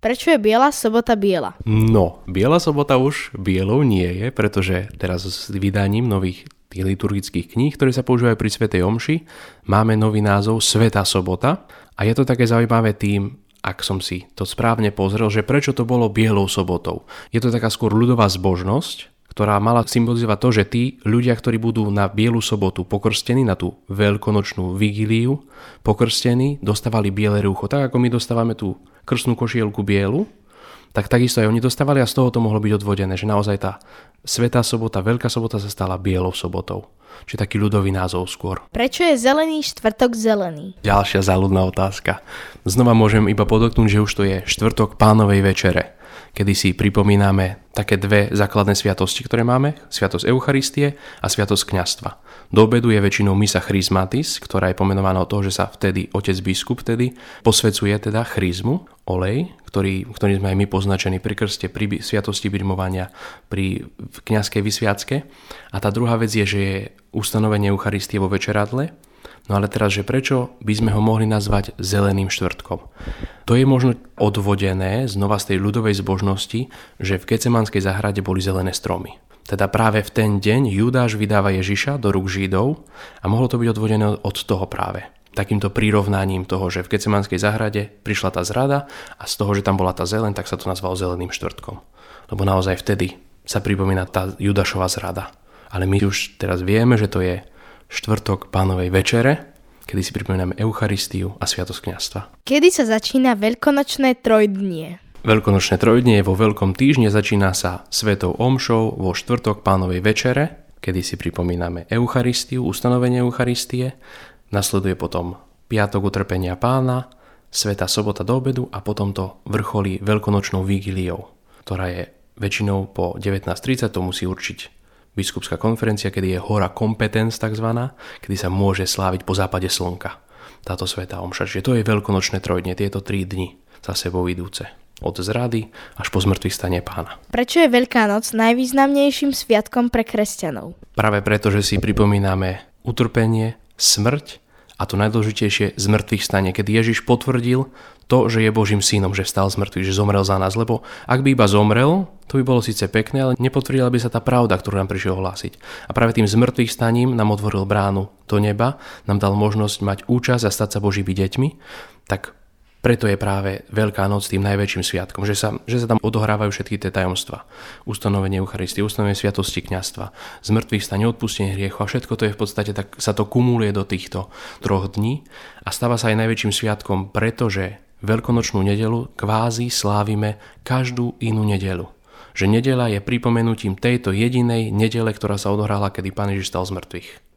Prečo je Biela sobota biela? No, Biela sobota už bielou nie je, pretože teraz s vydaním nových tých liturgických kníh, ktoré sa používajú pri svätej omši, máme nový názov Svätá sobota a je to také zaujímavé tým, ak som si to správne pozrel, že prečo to bolo bielou sobotou. Je to taká skôr ľudová zbožnosť, ktorá mala symbolizovať to, že tí ľudia, ktorí budú na Bielu sobotu pokrstení, na tú veľkonočnú vigíliu pokrstení, dostávali biele rúcho. Tak ako my dostávame tú krstnú košielku bielu, tak takisto aj oni dostávali a z toho to mohlo byť odvodené, že naozaj tá Svätá sobota, Veľká sobota sa stala bielou sobotou. Čiže taký ľudový názov skôr. Prečo je zelený štvrtok zelený? Ďalšia záľudná otázka. Znova môžem iba podotknúť, že už to je štvrtok Pánovej večere, kedy si pripomíname také dve základné sviatosti, ktoré máme, sviatosť Eucharistie a sviatosť kňazstva. Do obedu je väčšinou misa chrismatis, ktorá je pomenovaná od toho, že sa vtedy otec biskup posvecuje teda chryzmu, olej, ktorý sme aj my poznačení pri krste, pri sviatosti birmovania, pri kňazskej vysviacke. A tá druhá vec je, že je ustanovenie Eucharistie vo večeradle. No ale teraz, že prečo by sme ho mohli nazvať zeleným štvrtkom? To je možno odvodené znova z tej ľudovej zbožnosti, že v Getsemanskej záhrade boli zelené stromy. Teda práve v ten deň Judáš vydáva Ježiša do rúk Židov a mohlo to byť odvodené od toho práve. Takýmto prirovnaním toho, že v Getsemanskej záhrade prišla tá zrada a z toho, že tam bola tá zeleň, tak sa to nazvalo zeleným štvrtkom. Lebo naozaj vtedy sa pripomína tá Judášova zrada. Ale my už teraz vieme, že to je štvrtok Pánovej večere, kedy si pripomíname Eucharistiu a sviatosť kňazstva. Kedy sa začína Veľkonočné trojdnie? Veľkonočné trojdnie vo Veľkom týždni začína sa Svätou omšou vo štvrtok Pánovej večere, kedy si pripomíname Eucharistiu, ustanovenie Eucharistie, nasleduje potom piatok utrpenia Pána, Svätá sobota do obedu a potom to vrcholí Veľkonočnou vigíliou, ktorá je väčšinou po 19:30, to musí určiť biskupská konferencia, kedy je hora kompetens takzvaná, kedy sa môže sláviť po západe slnka táto svätá omša. Čiže to je Veľkonočné trojdnie, tieto 3 dni za sebou idúce. Od zrady až po zmŕtvychvstanie Pána. Prečo je Veľká noc najvýznamnejším sviatkom pre kresťanov? Práve preto, že si pripomíname utrpenie, smrť a to najdôležitejšie zmŕtvychvstanie, keď Ježiš potvrdil to, že je Božím synom, že vstal z mŕtvych, že zomrel za nás, lebo ak by iba zomrel, to by bolo síce pekné, ale nepotvrdila by sa tá pravda, ktorú nám prišiel hlásiť. A práve tým zmŕtvychvstaním nám otvoril bránu do neba, nám dal možnosť mať účasť a stať sa Božími deťmi, tak preto je práve Veľká noc tým najväčším sviatkom, že sa tam odohrávajú všetky tie tajomstvá. Ustanovenie Eucharistie, ustanovenie sviatosti kňazstva, zmŕtvychvstanie, odpustenie hriechu a všetko to je v podstate, tak sa to kumuluje do týchto 3 dní a stáva sa aj najväčším sviatkom, pretože Veľkonočnú nedeľu kvázi slávime každú inú nedeľu. Že nedeľa je pripomenutím tejto jedinej nedele, ktorá sa odohrala, kedy Pán Ježiš stal z mŕtvych.